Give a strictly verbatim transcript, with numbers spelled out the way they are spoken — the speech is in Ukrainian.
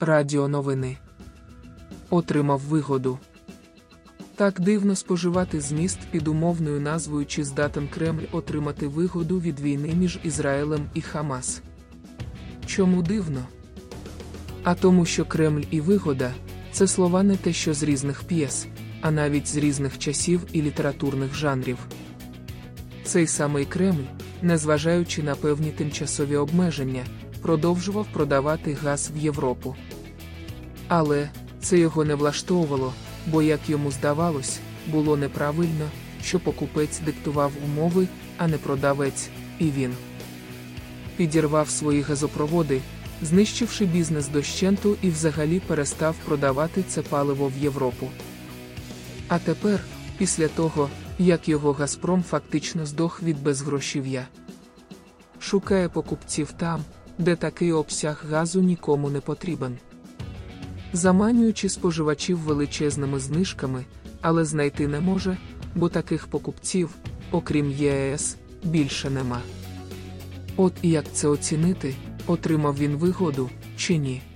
Радіоновини. Отримав вигоду. Так дивно споживати зміст під умовною назвою «Чи здатен Кремль отримати вигоду від війни між Ізраїлем і Хамас?». Чому дивно? А тому, що Кремль і вигода – це слова не те що з різних п'єс, а навіть з різних часів і літературних жанрів. Цей самий Кремль, незважаючи на певні тимчасові обмеження, продовжував продавати газ в Європу. Але це його не влаштовувало, бо, як йому здавалось, було неправильно, що покупець диктував умови, а не продавець, і він підірвав свої газопроводи, знищивши бізнес дощенту і взагалі перестав продавати це паливо в Європу. А тепер, після того, як його «Газпром» фактично здох від безгрошів'я, шукає покупців там, де такий обсяг газу нікому не потрібен, заманюючи споживачів величезними знижками, але знайти не може, бо таких покупців, окрім ЄС, більше нема. От і як це оцінити, отримав він вигоду чи ні?